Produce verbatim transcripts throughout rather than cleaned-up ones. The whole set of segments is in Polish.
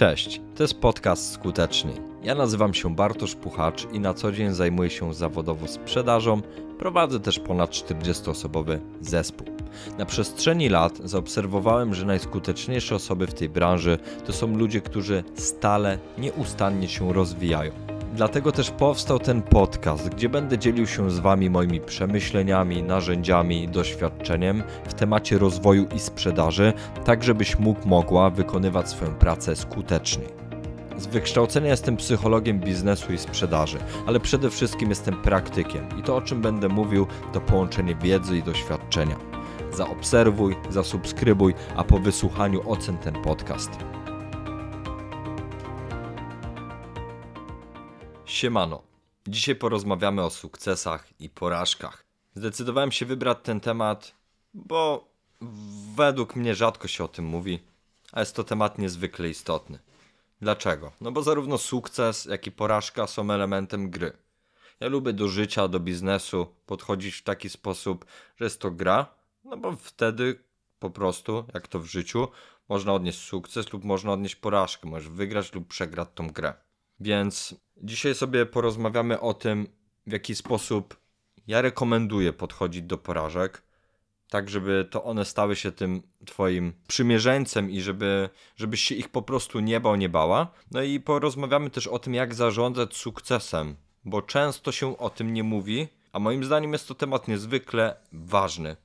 Cześć, to jest podcast Skuteczny. Ja nazywam się Bartosz Puchacz i na co dzień zajmuję się zawodowo sprzedażą, prowadzę też ponad czterdziestoosobowy zespół. Na przestrzeni lat zaobserwowałem, że najskuteczniejsze osoby w tej branży to są ludzie, którzy stale, nieustannie się rozwijają. Dlatego też powstał ten podcast, gdzie będę dzielił się z Wami moimi przemyśleniami, narzędziami i doświadczeniem w temacie rozwoju i sprzedaży, tak żebyś mógł, mogła wykonywać swoją pracę skutecznie. Z wykształcenia jestem psychologiem biznesu i sprzedaży, ale przede wszystkim jestem praktykiem i to, o czym będę mówił, to połączenie wiedzy i doświadczenia. Zaobserwuj, zasubskrybuj, a po wysłuchaniu ocen ten podcast. Siemano, dzisiaj porozmawiamy o sukcesach i porażkach. Zdecydowałem się wybrać ten temat, bo według mnie rzadko się o tym mówi, a jest to temat niezwykle istotny. Dlaczego? No bo zarówno sukces, jak i porażka są elementem gry. Ja lubię do życia, do biznesu podchodzić w taki sposób, że jest to gra, no bo wtedy po prostu, jak to w życiu, można odnieść sukces lub można odnieść porażkę, możesz wygrać lub przegrać tą grę. Więc dzisiaj sobie porozmawiamy o tym, w jaki sposób ja rekomenduję podchodzić do porażek, tak żeby to one stały się tym twoim przymierzeńcem i żeby, żebyś się ich po prostu nie bał, nie bała. No i porozmawiamy też o tym, jak zarządzać sukcesem, bo często się o tym nie mówi, a moim zdaniem jest to temat niezwykle ważny,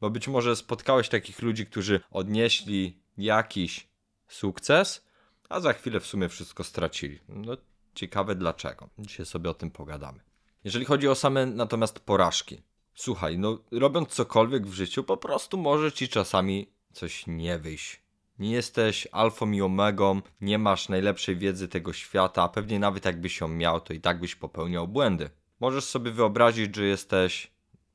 bo być może spotkałeś takich ludzi, którzy odnieśli jakiś sukces, a za chwilę w sumie wszystko stracili. No ciekawe dlaczego. Dzisiaj sobie o tym pogadamy. Jeżeli chodzi o same natomiast porażki. Słuchaj, no robiąc cokolwiek w życiu, po prostu może ci czasami coś nie wyjść. Nie jesteś alfą i omegą, nie masz najlepszej wiedzy tego świata, a pewnie nawet jakbyś ją miał, to i tak byś popełniał błędy. Możesz sobie wyobrazić, że jesteś,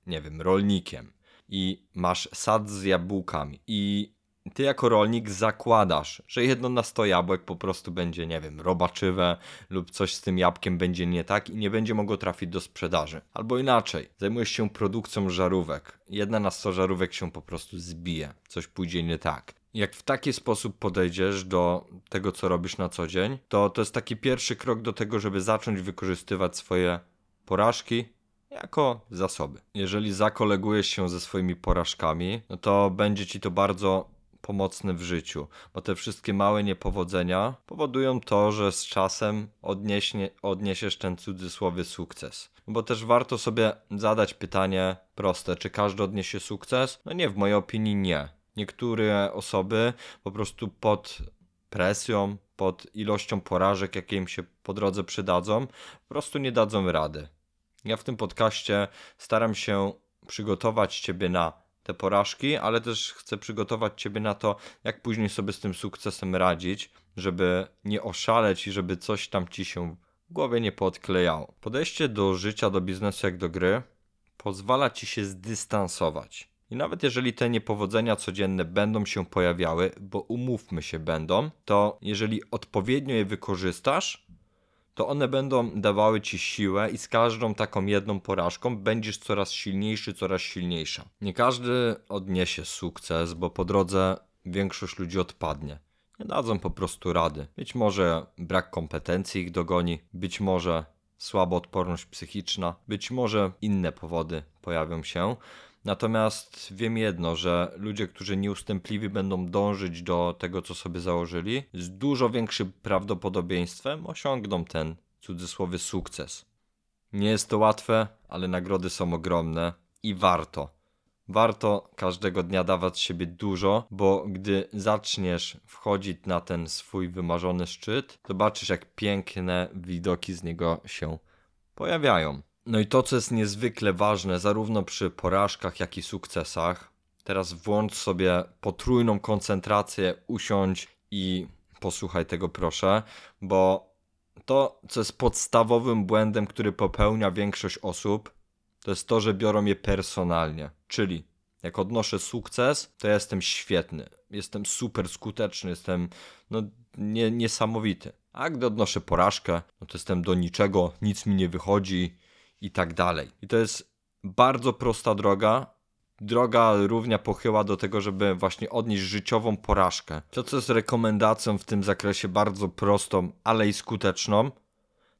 nie wiem, rolnikiem i masz sad z jabłkami i ty jako rolnik zakładasz, że jedno na sto jabłek po prostu będzie, nie wiem, robaczywe lub coś z tym jabłkiem będzie nie tak i nie będzie mogło trafić do sprzedaży. Albo inaczej, zajmujesz się produkcją żarówek. Jedna na sto żarówek się po prostu zbije, coś pójdzie nie tak. Jak w taki sposób podejdziesz do tego, co robisz na co dzień, to to jest taki pierwszy krok do tego, żeby zacząć wykorzystywać swoje porażki jako zasoby. Jeżeli zakolegujesz się ze swoimi porażkami, no to będzie ci to bardzo pomocny w życiu, bo te wszystkie małe niepowodzenia powodują to, że z czasem odnieśnie, odniesiesz ten cudzysłowie sukces. Bo też warto sobie zadać pytanie proste, czy każdy odniesie sukces? No nie, w mojej opinii nie. Niektóre osoby po prostu pod presją, pod ilością porażek, jakie im się po drodze przydadzą, po prostu nie dadzą rady. Ja w tym podcaście staram się przygotować Ciebie na te porażki, ale też chcę przygotować Ciebie na to, jak później sobie z tym sukcesem radzić, żeby nie oszaleć i żeby coś tam Ci się w głowie nie podklejało. Podejście do życia, do biznesu jak do gry pozwala Ci się zdystansować. I nawet jeżeli te niepowodzenia codzienne będą się pojawiały, bo umówmy się będą, to jeżeli odpowiednio je wykorzystasz, to one będą dawały Ci siłę i z każdą taką jedną porażką będziesz coraz silniejszy, coraz silniejsza. Nie każdy odniesie sukces, bo po drodze większość ludzi odpadnie. Nie dadzą po prostu rady. Być może brak kompetencji ich dogoni, być może słaba odporność psychiczna, być może inne powody pojawią się. Natomiast wiem jedno, że ludzie, którzy nieustępliwi będą dążyć do tego, co sobie założyli, z dużo większym prawdopodobieństwem osiągną ten cudzysłowie sukces. Nie jest to łatwe, ale nagrody są ogromne i warto. Warto każdego dnia dawać siebie dużo, bo gdy zaczniesz wchodzić na ten swój wymarzony szczyt, zobaczysz, jak piękne widoki z niego się pojawiają. No i to, co jest niezwykle ważne, zarówno przy porażkach, jak i sukcesach, teraz włącz sobie potrójną koncentrację, usiądź i posłuchaj tego proszę, bo to, co jest podstawowym błędem, który popełnia większość osób, to jest to, że biorą je personalnie, czyli jak odnoszę sukces, to ja jestem świetny, jestem super skuteczny, jestem no, nie, niesamowity, a gdy odnoszę porażkę, no to jestem do niczego, nic mi nie wychodzi, i tak dalej. I to jest bardzo prosta droga droga równia pochyła do tego, żeby właśnie odnieść życiową porażkę. To, co jest rekomendacją w tym zakresie bardzo prostą, ale i skuteczną,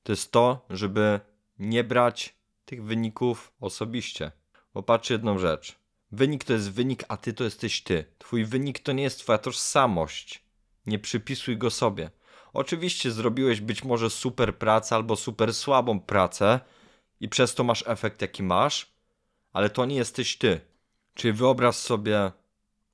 to jest to, żeby nie brać tych wyników osobiście. Bo patrz jedną rzecz. Wynik to jest wynik, a ty to jesteś ty. Twój wynik to nie jest twoja tożsamość. Nie przypisuj go sobie. Oczywiście zrobiłeś być może super pracę albo super słabą pracę i przez to masz efekt, jaki masz, ale to nie jesteś ty. Czyli wyobraź sobie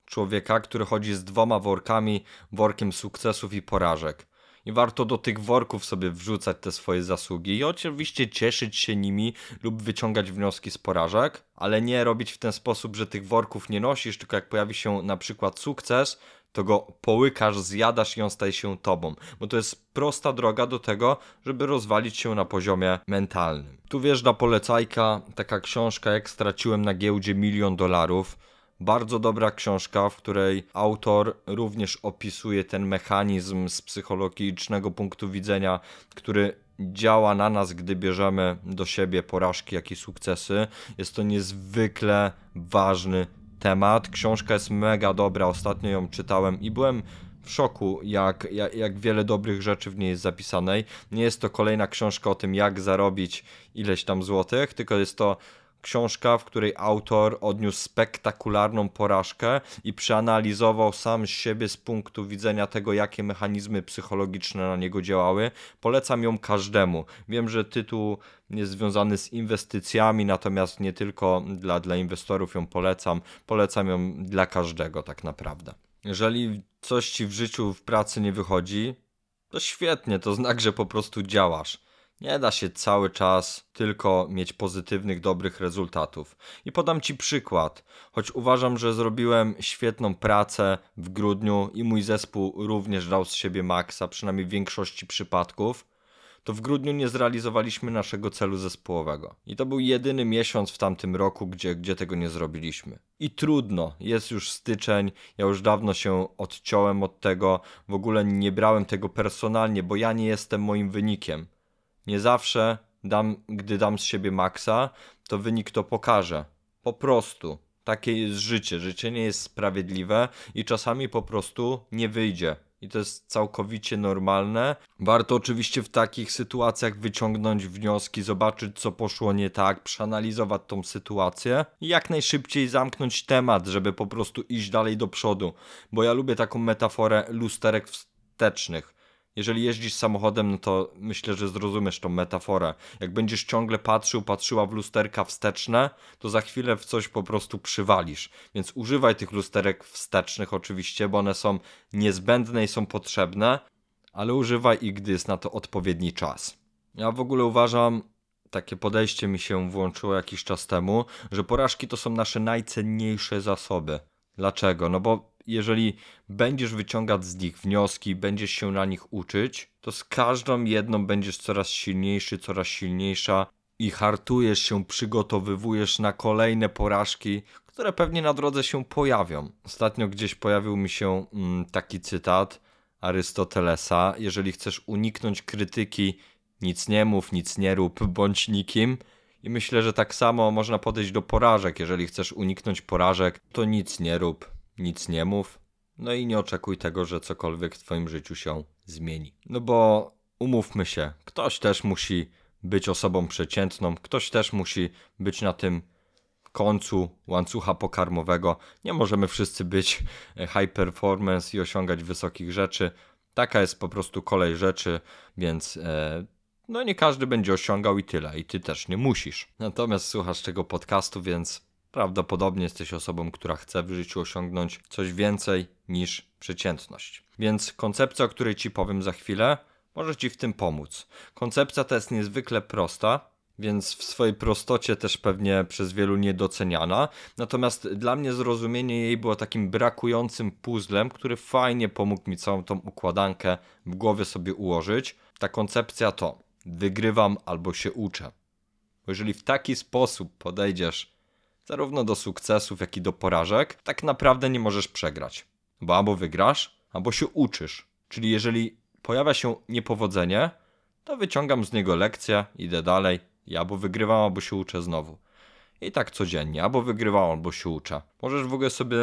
człowieka, który chodzi z dwoma workami, workiem sukcesów i porażek. I warto do tych worków sobie wrzucać te swoje zasługi i oczywiście cieszyć się nimi lub wyciągać wnioski z porażek, ale nie robić w ten sposób, że tych worków nie nosisz, tylko jak pojawi się na przykład sukces, to go połykasz, zjadasz i on staje się tobą. Bo to jest prosta droga do tego, żeby rozwalić się na poziomie mentalnym. Tu wjeżdża polecajka, taka książka jak straciłem na giełdzie milion dolarów. Bardzo dobra książka, w której autor również opisuje ten mechanizm z psychologicznego punktu widzenia, który działa na nas, gdy bierzemy do siebie porażki, jak i sukcesy. Jest to niezwykle ważny temat. Książka jest mega dobra, ostatnio ją czytałem i byłem w szoku, jak, jak, jak wiele dobrych rzeczy w niej jest zapisanej. Nie jest to kolejna książka o tym, jak zarobić ileś tam złotych, tylko jest to książka, w której autor odniósł spektakularną porażkę i przeanalizował sam siebie z punktu widzenia tego, jakie mechanizmy psychologiczne na niego działały. Polecam ją każdemu. Wiem, że tytuł jest związany z inwestycjami, natomiast nie tylko dla, dla inwestorów ją polecam. Polecam ją dla każdego tak naprawdę. Jeżeli coś ci w życiu, w pracy nie wychodzi, to świetnie, to znak, że po prostu działasz. Nie da się cały czas tylko mieć pozytywnych, dobrych rezultatów. I podam ci przykład. Choć uważam, że zrobiłem świetną pracę w grudniu i mój zespół również dał z siebie maksa, przynajmniej w większości przypadków, to w grudniu nie zrealizowaliśmy naszego celu zespołowego. I to był jedyny miesiąc w tamtym roku, gdzie, gdzie tego nie zrobiliśmy. I trudno, jest już styczeń, ja już dawno się odciąłem od tego, w ogóle nie brałem tego personalnie, bo ja nie jestem moim wynikiem. Nie zawsze, dam, gdy dam z siebie maksa, to wynik to pokaże. Po prostu. Takie jest życie. Życie nie jest sprawiedliwe i czasami po prostu nie wyjdzie. I to jest całkowicie normalne. Warto oczywiście w takich sytuacjach wyciągnąć wnioski, zobaczyć, co poszło nie tak, przeanalizować tą sytuację i jak najszybciej zamknąć temat, żeby po prostu iść dalej do przodu. Bo ja lubię taką metaforę lusterek wstecznych. Jeżeli jeździsz samochodem, no to myślę, że zrozumiesz tą metaforę. Jak będziesz ciągle patrzył, patrzyła w lusterka wsteczne, to za chwilę w coś po prostu przywalisz. Więc używaj tych lusterek wstecznych oczywiście, bo one są niezbędne i są potrzebne, ale używaj ich, gdy jest na to odpowiedni czas. Ja w ogóle uważam, takie podejście mi się włączyło jakiś czas temu, że porażki to są nasze najcenniejsze zasoby. Dlaczego? No bo jeżeli będziesz wyciągać z nich wnioski, będziesz się na nich uczyć, to z każdą jedną będziesz coraz silniejszy, coraz silniejsza i hartujesz się, przygotowywujesz na kolejne porażki, które pewnie na drodze się pojawią. Ostatnio gdzieś pojawił mi się mm, taki cytat Arystotelesa: jeżeli chcesz uniknąć krytyki, nic nie mów, nic nie rób, bądź nikim. I myślę, że tak samo można podejść do porażek. Jeżeli chcesz uniknąć porażek, to nic nie rób, nic nie mów, no i nie oczekuj tego, że cokolwiek w twoim życiu się zmieni. No bo umówmy się, ktoś też musi być osobą przeciętną, ktoś też musi być na tym końcu łańcucha pokarmowego. Nie możemy wszyscy być high performance i osiągać wysokich rzeczy. Taka jest po prostu kolej rzeczy, więc e, no nie każdy będzie osiągał i tyle. I ty też nie musisz. Natomiast słuchasz tego podcastu, więc prawdopodobnie jesteś osobą, która chce w życiu osiągnąć coś więcej niż przeciętność. Więc koncepcja, o której ci powiem za chwilę, może ci w tym pomóc. Koncepcja ta jest niezwykle prosta, więc w swojej prostocie też pewnie przez wielu niedoceniana. Natomiast dla mnie zrozumienie jej było takim brakującym puzzlem, który fajnie pomógł mi całą tą układankę w głowie sobie ułożyć. Ta koncepcja to: wygrywam albo się uczę. Bo jeżeli w taki sposób podejdziesz zarówno do sukcesów, jak i do porażek, tak naprawdę nie możesz przegrać. Bo albo wygrasz, albo się uczysz. Czyli jeżeli pojawia się niepowodzenie, to wyciągam z niego lekcję, idę dalej i albo wygrywam, albo się uczę znowu. i tak codziennie, albo wygrywam, albo się uczę. Możesz w ogóle sobie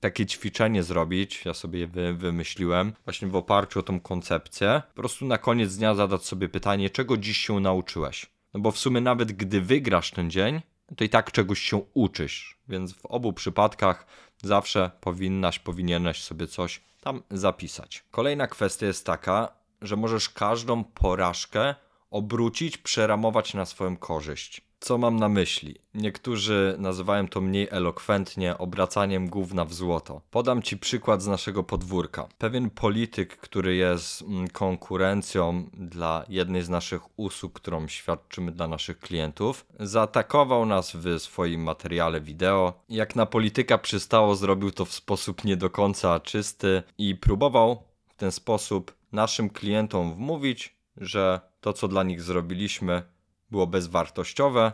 takie ćwiczenie zrobić, ja sobie je wy, wymyśliłem, właśnie w oparciu o tą koncepcję. Po prostu na koniec dnia zadać sobie pytanie, czego dziś się nauczyłeś. No bo w sumie nawet gdy wygrasz ten dzień, to i tak czegoś się uczysz. Więc w obu przypadkach zawsze powinnaś, powinieneś sobie coś tam zapisać. Kolejna kwestia jest taka, że możesz każdą porażkę obrócić, przeramować na swoją korzyść. Co mam na myśli? Niektórzy nazywają to mniej elokwentnie obracaniem gówna w złoto. Podam Ci przykład z naszego podwórka. Pewien polityk, który jest konkurencją dla jednej z naszych usług, którą świadczymy dla naszych klientów, zaatakował nas w swoim materiale wideo. Jak na polityka przystało, zrobił to w sposób nie do końca czysty i próbował w ten sposób naszym klientom wmówić, że to, co dla nich zrobiliśmy, było bezwartościowe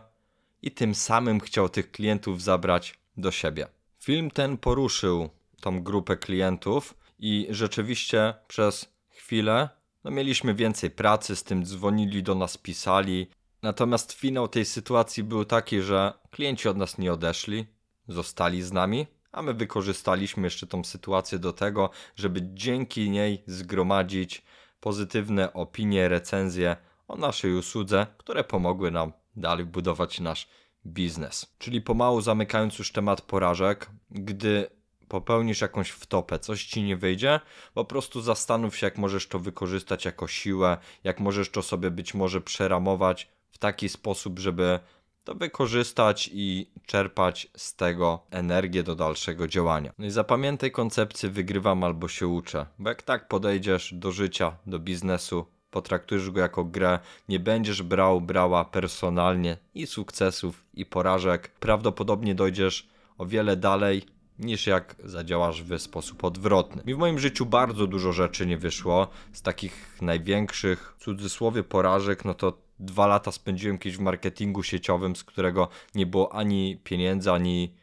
i tym samym chciał tych klientów zabrać do siebie. Film ten poruszył tą grupę klientów i rzeczywiście przez chwilę no, mieliśmy więcej pracy, z tym dzwonili do nas, pisali. Natomiast finał tej sytuacji był taki, że klienci od nas nie odeszli, zostali z nami, a my wykorzystaliśmy jeszcze tą sytuację do tego, żeby dzięki niej zgromadzić pozytywne opinie, recenzje o naszej usłudze, które pomogły nam dalej budować nasz biznes. Czyli pomału zamykając już temat porażek, gdy popełnisz jakąś wtopę, coś Ci nie wyjdzie, po prostu zastanów się, jak możesz to wykorzystać jako siłę, jak możesz to sobie być może przeramować w taki sposób, żeby to wykorzystać i czerpać z tego energię do dalszego działania. No i zapamiętaj koncepcję wygrywam albo się uczę, bo jak tak podejdziesz do życia, do biznesu, potraktujesz go jako grę, nie będziesz brał, brała personalnie i sukcesów i porażek. Prawdopodobnie dojdziesz o wiele dalej niż jak zadziałasz w sposób odwrotny. Mi w moim życiu bardzo dużo rzeczy nie wyszło. Z takich największych, w cudzysłowie, porażek, no to dwa lata spędziłem kiedyś w marketingu sieciowym, z którego nie było ani pieniędzy, ani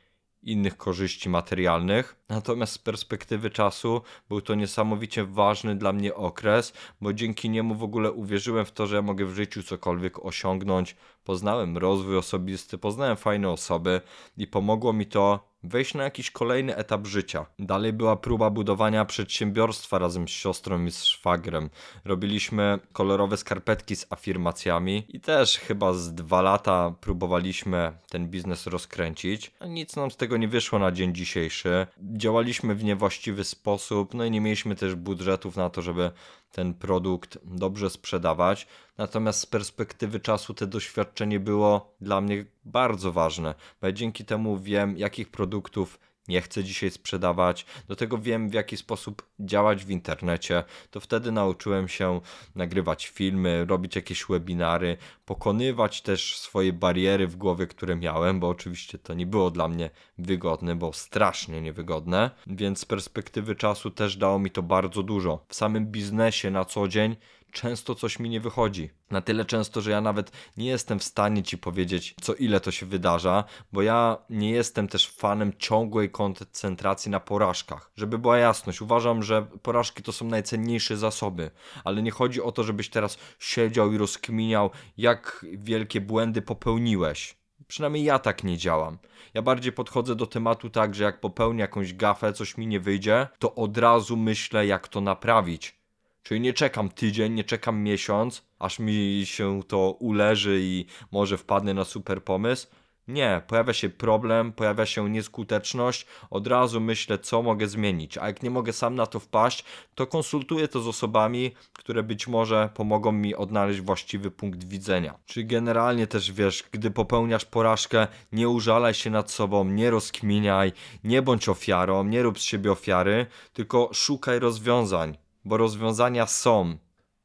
innych korzyści materialnych. Natomiast z perspektywy czasu był to niesamowicie ważny dla mnie okres, bo dzięki niemu w ogóle uwierzyłem w to, że ja mogę w życiu cokolwiek osiągnąć. Poznałem rozwój osobisty, poznałem fajne osoby i pomogło mi to wejść na jakiś kolejny etap życia. Dalej była próba budowania przedsiębiorstwa razem z siostrą i z szwagrem. Robiliśmy kolorowe skarpetki z afirmacjami i też chyba z dwa lata próbowaliśmy ten biznes rozkręcić. Nic nam z tego nie wyszło na dzień dzisiejszy. Działaliśmy w niewłaściwy sposób, no i nie mieliśmy też budżetów na to, żeby ten produkt dobrze sprzedawać. Natomiast z perspektywy czasu to doświadczenie było dla mnie bardzo ważne, bo ja dzięki temu wiem, jakich produktów nie chcę dzisiaj sprzedawać, do tego wiem, w jaki sposób działać w internecie. To wtedy nauczyłem się nagrywać filmy, robić jakieś webinary, pokonywać też swoje bariery w głowie, które miałem, bo oczywiście to nie było dla mnie wygodne, bo strasznie niewygodne, więc z perspektywy czasu też dało mi to bardzo dużo. W samym biznesie na co dzień często coś mi nie wychodzi. Na tyle często, że ja nawet nie jestem w stanie Ci powiedzieć, co ile to się wydarza, bo ja nie jestem też fanem ciągłej koncentracji na porażkach. Żeby była jasność, uważam, że porażki to są najcenniejsze zasoby, ale nie chodzi o to, żebyś teraz siedział i rozkminiał, jak wielkie błędy popełniłeś. Przynajmniej ja tak nie działam. Ja bardziej podchodzę do tematu tak, że jak popełnię jakąś gafę, coś mi nie wyjdzie, to od razu myślę, jak to naprawić. Czyli nie czekam tydzień, nie czekam miesiąc, aż mi się to uleży i może wpadnę na super pomysł. Nie, pojawia się problem, pojawia się nieskuteczność, od razu myślę, co mogę zmienić. A jak nie mogę sam na to wpaść, to konsultuję to z osobami, które być może pomogą mi odnaleźć właściwy punkt widzenia. Czyli generalnie też wiesz, gdy popełniasz porażkę, nie użalaj się nad sobą, nie rozkminiaj, nie bądź ofiarą, nie rób z siebie ofiary, tylko szukaj rozwiązań. Bo rozwiązania są.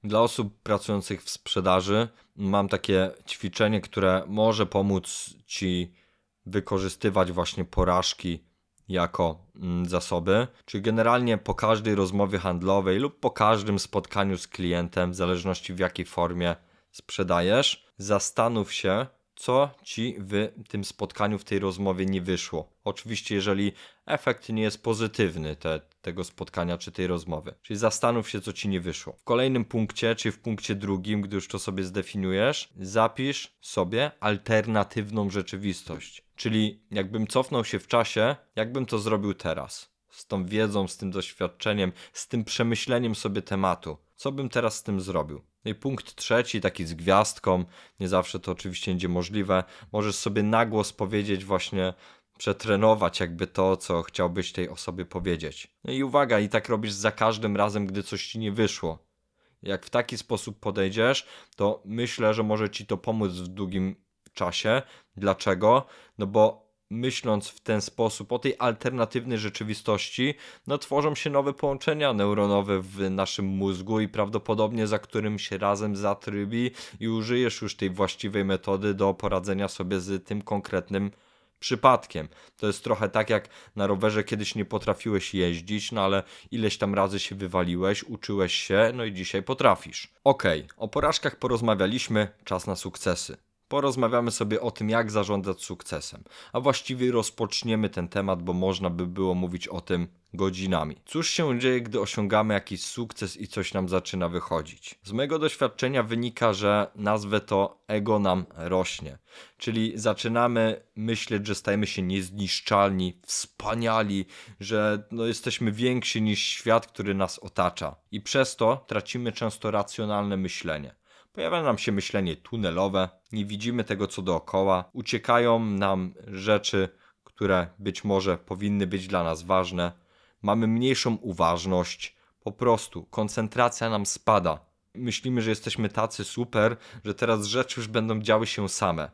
Dla osób pracujących w sprzedaży mam takie ćwiczenie, które może pomóc Ci wykorzystywać właśnie porażki jako zasoby. Czyli generalnie po każdej rozmowie handlowej lub po każdym spotkaniu z klientem, w zależności w jakiej formie sprzedajesz, zastanów się, co Ci w tym spotkaniu, w tej rozmowie nie wyszło. Oczywiście, jeżeli efekt nie jest pozytywny te, tego spotkania czy tej rozmowy. Czyli zastanów się, co Ci nie wyszło. W kolejnym punkcie, czy w punkcie drugim, gdy już to sobie zdefiniujesz, zapisz sobie alternatywną rzeczywistość. Czyli jakbym cofnął się w czasie, jakbym to zrobił teraz. Z tą wiedzą, z tym doświadczeniem, z tym przemyśleniem sobie tematu. Co bym teraz z tym zrobił? No i punkt trzeci, taki z gwiazdką, nie zawsze to oczywiście będzie możliwe. Możesz sobie na głos powiedzieć właśnie, przetrenować jakby to, co chciałbyś tej osobie powiedzieć. No i uwaga, i tak robisz za każdym razem, gdy coś Ci nie wyszło. Jak w taki sposób podejdziesz, to myślę, że może Ci to pomóc w długim czasie. Dlaczego? No bo myśląc w ten sposób o tej alternatywnej rzeczywistości, no tworzą się nowe połączenia neuronowe w naszym mózgu i prawdopodobnie za którym się razem zatrybi i użyjesz już tej właściwej metody do poradzenia sobie z tym konkretnym przypadkiem. To jest trochę tak jak na rowerze kiedyś nie potrafiłeś jeździć, no ale ileś tam razy się wywaliłeś, uczyłeś się, no i dzisiaj potrafisz. Okej, o porażkach porozmawialiśmy, czas na sukcesy. Porozmawiamy sobie o tym, jak zarządzać sukcesem. A właściwie rozpoczniemy ten temat, bo można by było mówić o tym godzinami. Cóż się dzieje, gdy osiągamy jakiś sukces i coś nam zaczyna wychodzić? Z mojego doświadczenia wynika, że nazwę to ego nam rośnie. Czyli zaczynamy myśleć, że stajemy się niezniszczalni, wspaniali, że no jesteśmy więksi niż świat, który nas otacza. I przez to tracimy często racjonalne myślenie. Pojawia nam się myślenie tunelowe, nie widzimy tego, co dookoła, uciekają nam rzeczy, które być może powinny być dla nas ważne, mamy mniejszą uważność, po prostu koncentracja nam spada. Myślimy, że jesteśmy tacy super, że teraz rzeczy już będą działy się same.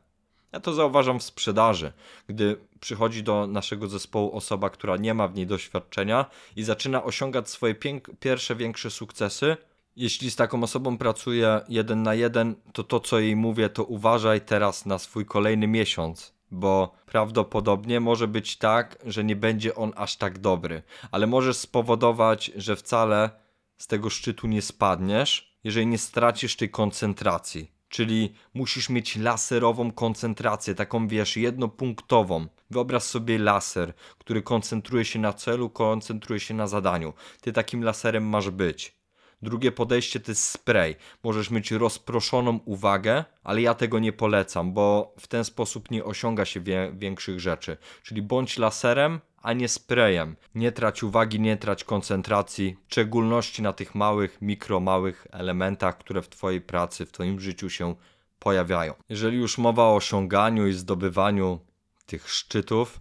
Ja to zauważam w sprzedaży, gdy przychodzi do naszego zespołu osoba, która nie ma w niej doświadczenia i zaczyna osiągać swoje pięk- pierwsze większe sukcesy. Jeśli z taką osobą pracuję jeden na jeden, to to, co jej mówię, to uważaj teraz na swój kolejny miesiąc, bo prawdopodobnie może być tak, że nie będzie on aż tak dobry, ale możesz spowodować, że wcale z tego szczytu nie spadniesz, jeżeli nie stracisz tej koncentracji. Czyli musisz mieć laserową koncentrację, taką wiesz, jednopunktową. Wyobraź sobie laser, który koncentruje się na celu, koncentruje się na zadaniu. Ty takim laserem masz być. Drugie podejście to jest spray. Możesz mieć rozproszoną uwagę, ale ja tego nie polecam, bo w ten sposób nie osiąga się wie- większych rzeczy. Czyli bądź laserem, a nie sprayem. Nie trać uwagi, nie trać koncentracji, w szczególności na tych małych, mikro małych elementach, które w Twojej pracy, w Twoim życiu się pojawiają. Jeżeli już mowa o osiąganiu i zdobywaniu tych szczytów,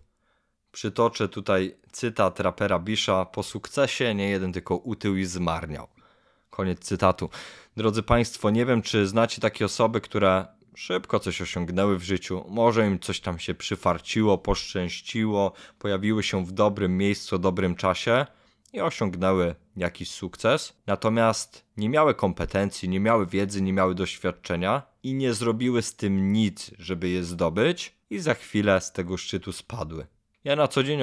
przytoczę tutaj cytat rapera Bisza: po sukcesie nie jeden tylko utył i zmarniał. Koniec cytatu. Drodzy Państwo, nie wiem, czy znacie takie osoby, które szybko coś osiągnęły w życiu. Może im coś tam się przyfarciło, poszczęściło, pojawiły się w dobrym miejscu, o dobrym czasie i osiągnęły jakiś sukces. Natomiast nie miały kompetencji, nie miały wiedzy, nie miały doświadczenia i nie zrobiły z tym nic, żeby je zdobyć i za chwilę z tego szczytu spadły. Ja na co dzień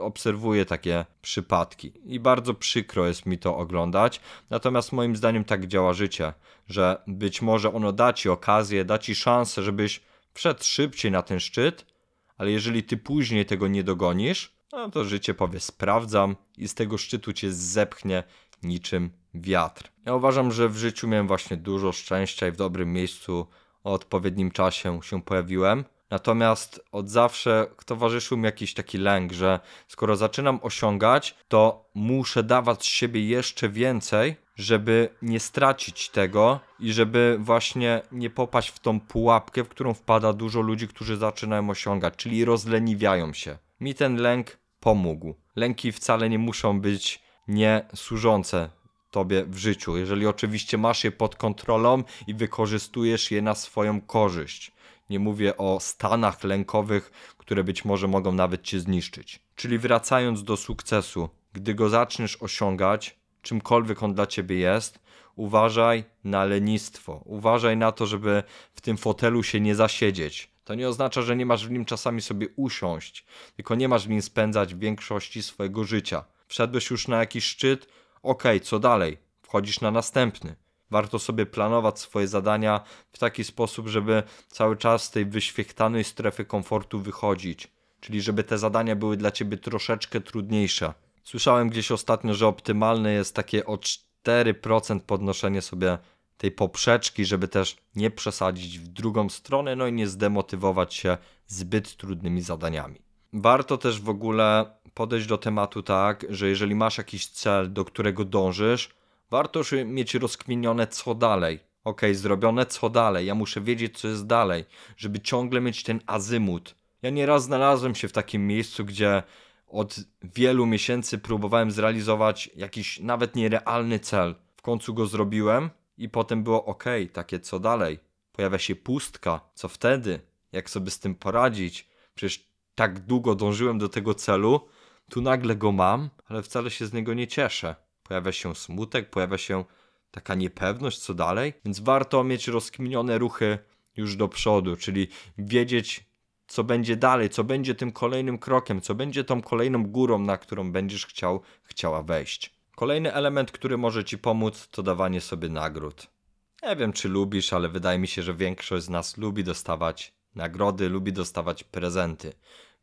obserwuję takie przypadki i bardzo przykro jest mi to oglądać, natomiast moim zdaniem tak działa życie, że być może ono da Ci okazję, da Ci szansę, żebyś wszedł szybciej na ten szczyt, ale jeżeli Ty później tego nie dogonisz, no to życie powie sprawdzam i z tego szczytu Cię zepchnie niczym wiatr. Ja uważam, że w życiu miałem właśnie dużo szczęścia i w dobrym miejscu o odpowiednim czasie się pojawiłem. Natomiast od zawsze towarzyszył mi jakiś taki lęk, że skoro zaczynam osiągać, to muszę dawać z siebie jeszcze więcej, żeby nie stracić tego i żeby właśnie nie popaść w tą pułapkę, w którą wpada dużo ludzi, którzy zaczynają osiągać, czyli rozleniwiają się. Mi ten lęk pomógł. Lęki wcale nie muszą być niesłużące Tobie w życiu, jeżeli oczywiście masz je pod kontrolą i wykorzystujesz je na swoją korzyść. Nie mówię o stanach lękowych, które być może mogą nawet Cię zniszczyć. Czyli wracając do sukcesu, gdy go zaczniesz osiągać, czymkolwiek on dla Ciebie jest, uważaj na lenistwo. Uważaj na to, żeby w tym fotelu się nie zasiedzieć. To nie oznacza, że nie masz w nim czasami sobie usiąść, tylko nie masz w nim spędzać większości swojego życia. Wszedłeś już na jakiś szczyt, okej, co dalej? Wchodzisz na następny. Warto sobie planować swoje zadania w taki sposób, żeby cały czas z tej wyświechtanej strefy komfortu wychodzić. Czyli żeby te zadania były dla Ciebie troszeczkę trudniejsze. Słyszałem gdzieś ostatnio, że optymalne jest takie o cztery procent podnoszenie sobie tej poprzeczki, żeby też nie przesadzić w drugą stronę, no i nie zdemotywować się zbyt trudnymi zadaniami. Warto też w ogóle podejść do tematu tak, że jeżeli masz jakiś cel, do którego dążysz, warto już mieć rozkminione co dalej. Ok, zrobione co dalej, ja muszę wiedzieć co jest dalej, żeby ciągle mieć ten azymut. Ja nieraz znalazłem się w takim miejscu, gdzie od wielu miesięcy próbowałem zrealizować jakiś nawet nierealny cel. W końcu go zrobiłem i potem było ok, takie co dalej. Pojawia się pustka, co wtedy? Jak sobie z tym poradzić? Przecież tak długo dążyłem do tego celu, tu nagle go mam, ale wcale się z niego nie cieszę. Pojawia się smutek, pojawia się taka niepewność, co dalej. Więc warto mieć rozkminione ruchy już do przodu, czyli wiedzieć, co będzie dalej, co będzie tym kolejnym krokiem, co będzie tą kolejną górą, na którą będziesz chciał, chciała wejść. Kolejny element, który może Ci pomóc, to dawanie sobie nagród. Nie wiem, czy lubisz, ale wydaje mi się, że większość z nas lubi dostawać nagrody, lubi dostawać prezenty.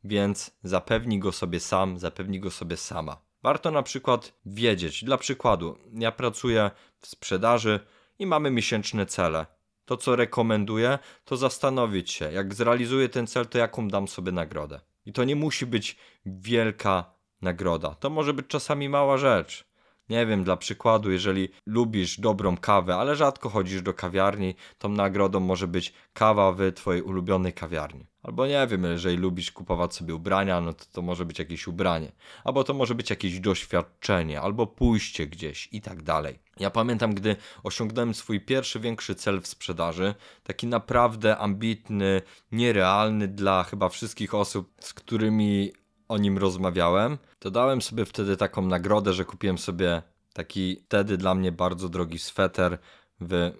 Więc zapewnij go sobie sam, zapewnij go sobie sama. Warto na przykład wiedzieć, dla przykładu, ja pracuję w sprzedaży i mamy miesięczne cele. To, co rekomenduję, to zastanowić się, jak zrealizuję ten cel, to jaką dam sobie nagrodę. I to nie musi być wielka nagroda, to może być czasami mała rzecz. Nie wiem, dla przykładu, jeżeli lubisz dobrą kawę, ale rzadko chodzisz do kawiarni, tą nagrodą może być kawa w Twojej ulubionej kawiarni. Albo nie wiem, jeżeli lubisz kupować sobie ubrania, no to to może być jakieś ubranie. Albo to może być jakieś doświadczenie, albo pójście gdzieś i tak dalej. Ja pamiętam, gdy osiągnąłem swój pierwszy większy cel w sprzedaży, taki naprawdę ambitny, nierealny dla chyba wszystkich osób, z którymi o nim rozmawiałem, to dałem sobie wtedy taką nagrodę, że kupiłem sobie taki wtedy dla mnie bardzo drogi sweter w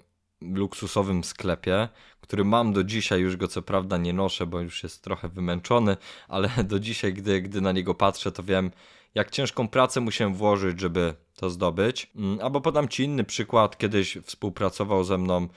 luksusowym sklepie, który mam do dzisiaj, już go co prawda nie noszę, bo już jest trochę wymęczony, ale do dzisiaj, gdy, gdy na niego patrzę, to wiem, jak ciężką pracę musiałem włożyć, żeby to zdobyć. Albo podam Ci inny przykład, kiedyś współpracował ze mną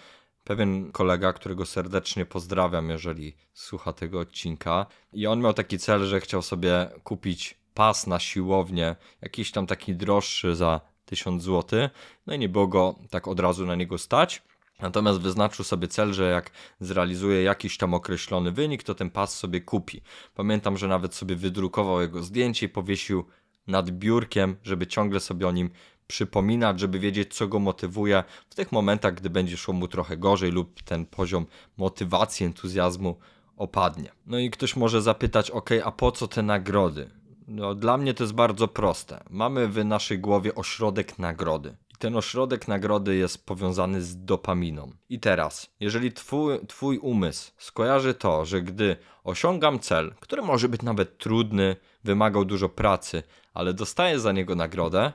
pewien kolega, którego serdecznie pozdrawiam, jeżeli słucha tego odcinka. I on miał taki cel, że chciał sobie kupić pas na siłownię, jakiś tam taki droższy za tysiąc złotych. No i nie było go tak od razu na niego stać. Natomiast wyznaczył sobie cel, że jak zrealizuje jakiś tam określony wynik, to ten pas sobie kupi. Pamiętam, że nawet sobie wydrukował jego zdjęcie i powiesił nad biurkiem, żeby ciągle sobie o nim przypominać, żeby wiedzieć, co go motywuje w tych momentach, gdy będzie szło mu trochę gorzej lub ten poziom motywacji, entuzjazmu opadnie. No i ktoś może zapytać, ok, a po co te nagrody? No, dla mnie to jest bardzo proste. Mamy w naszej głowie ośrodek nagrody. I ten ośrodek nagrody jest powiązany z dopaminą. I teraz, jeżeli twój, twój umysł skojarzy to, że gdy osiągam cel, który może być nawet trudny, wymagał dużo pracy, ale dostaję za niego nagrodę,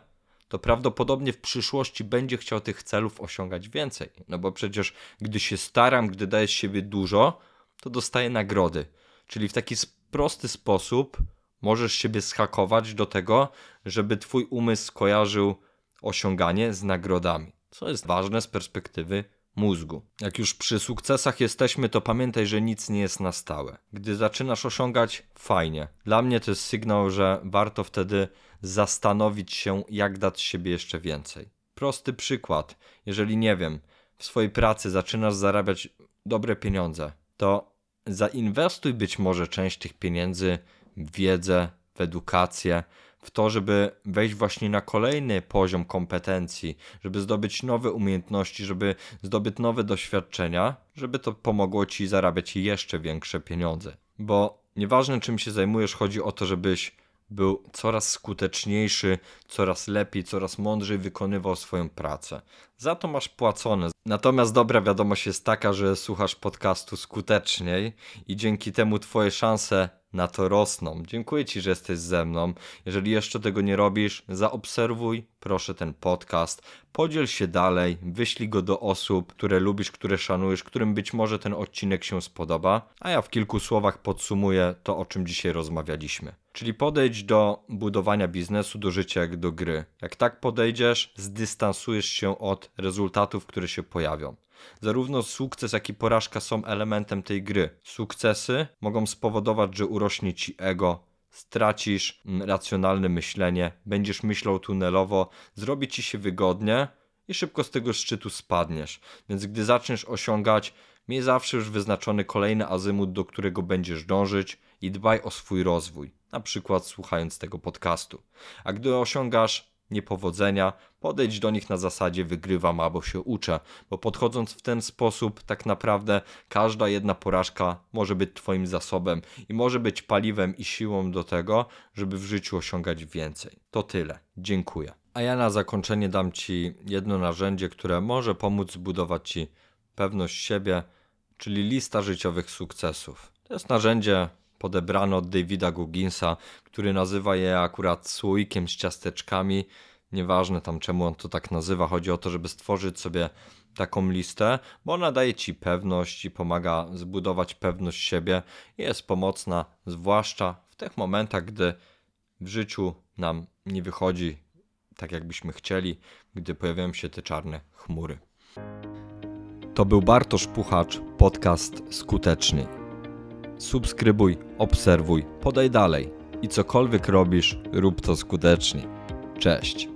to prawdopodobnie w przyszłości będzie chciał tych celów osiągać więcej. No bo przecież gdy się staram, gdy daję z siebie dużo, to dostaję nagrody. Czyli w taki prosty sposób możesz siebie zhakować do tego, żeby twój umysł kojarzył osiąganie z nagrodami, co jest ważne z perspektywy mózgu. Jak już przy sukcesach jesteśmy, to pamiętaj, że nic nie jest na stałe. Gdy zaczynasz osiągać, fajnie. Dla mnie to jest sygnał, że warto wtedy zastanowić się, jak dać z siebie jeszcze więcej. Prosty przykład. Jeżeli, nie wiem, w swojej pracy zaczynasz zarabiać dobre pieniądze, to zainwestuj być może część tych pieniędzy w wiedzę, w edukację, w to, żeby wejść właśnie na kolejny poziom kompetencji, żeby zdobyć nowe umiejętności, żeby zdobyć nowe doświadczenia, żeby to pomogło Ci zarabiać jeszcze większe pieniądze. Bo nieważne czym się zajmujesz, chodzi o to, żebyś był coraz skuteczniejszy, coraz lepiej, coraz mądrzej wykonywał swoją pracę. Za to masz płacone. Natomiast dobra wiadomość jest taka, że słuchasz podcastu Skuteczniej i dzięki temu Twoje szanse na to rosną. Dziękuję Ci, że jesteś ze mną. Jeżeli jeszcze tego nie robisz, zaobserwuj proszę ten podcast, podziel się dalej, wyślij go do osób, które lubisz, które szanujesz, którym być może ten odcinek się spodoba, a ja w kilku słowach podsumuję to, o czym dzisiaj rozmawialiśmy. Czyli podejdź do budowania biznesu, do życia jak do gry. Jak tak podejdziesz, zdystansujesz się od rezultatów, które się pojawią. Zarówno sukces, jak i porażka są elementem tej gry. Sukcesy mogą spowodować, że urośnie ci ego, stracisz racjonalne myślenie, będziesz myślał tunelowo, zrobi ci się wygodnie i szybko z tego szczytu spadniesz. Więc gdy zaczniesz osiągać, miej zawsze już wyznaczony kolejny azymut, do którego będziesz dążyć i dbaj o swój rozwój, na przykład słuchając tego podcastu. A gdy osiągasz niepowodzenia, podejdź do nich na zasadzie wygrywam albo się uczę, bo podchodząc w ten sposób tak naprawdę każda jedna porażka może być twoim zasobem i może być paliwem i siłą do tego, żeby w życiu osiągać więcej. To tyle. Dziękuję. A ja na zakończenie dam ci jedno narzędzie, które może pomóc zbudować ci pewność siebie, czyli lista życiowych sukcesów. To jest narzędzie podebrane od Davida Gogginsa, który nazywa je akurat słoikiem z ciasteczkami. Nieważne tam czemu on to tak nazywa, chodzi o to, żeby stworzyć sobie taką listę, bo ona daje ci pewność i pomaga zbudować pewność siebie i jest pomocna, zwłaszcza w tych momentach, gdy w życiu nam nie wychodzi tak jakbyśmy chcieli, gdy pojawiają się te czarne chmury. To był Bartosz Puchacz, podcast Skuteczny. Subskrybuj, obserwuj, podaj dalej i cokolwiek robisz, rób to skutecznie. Cześć.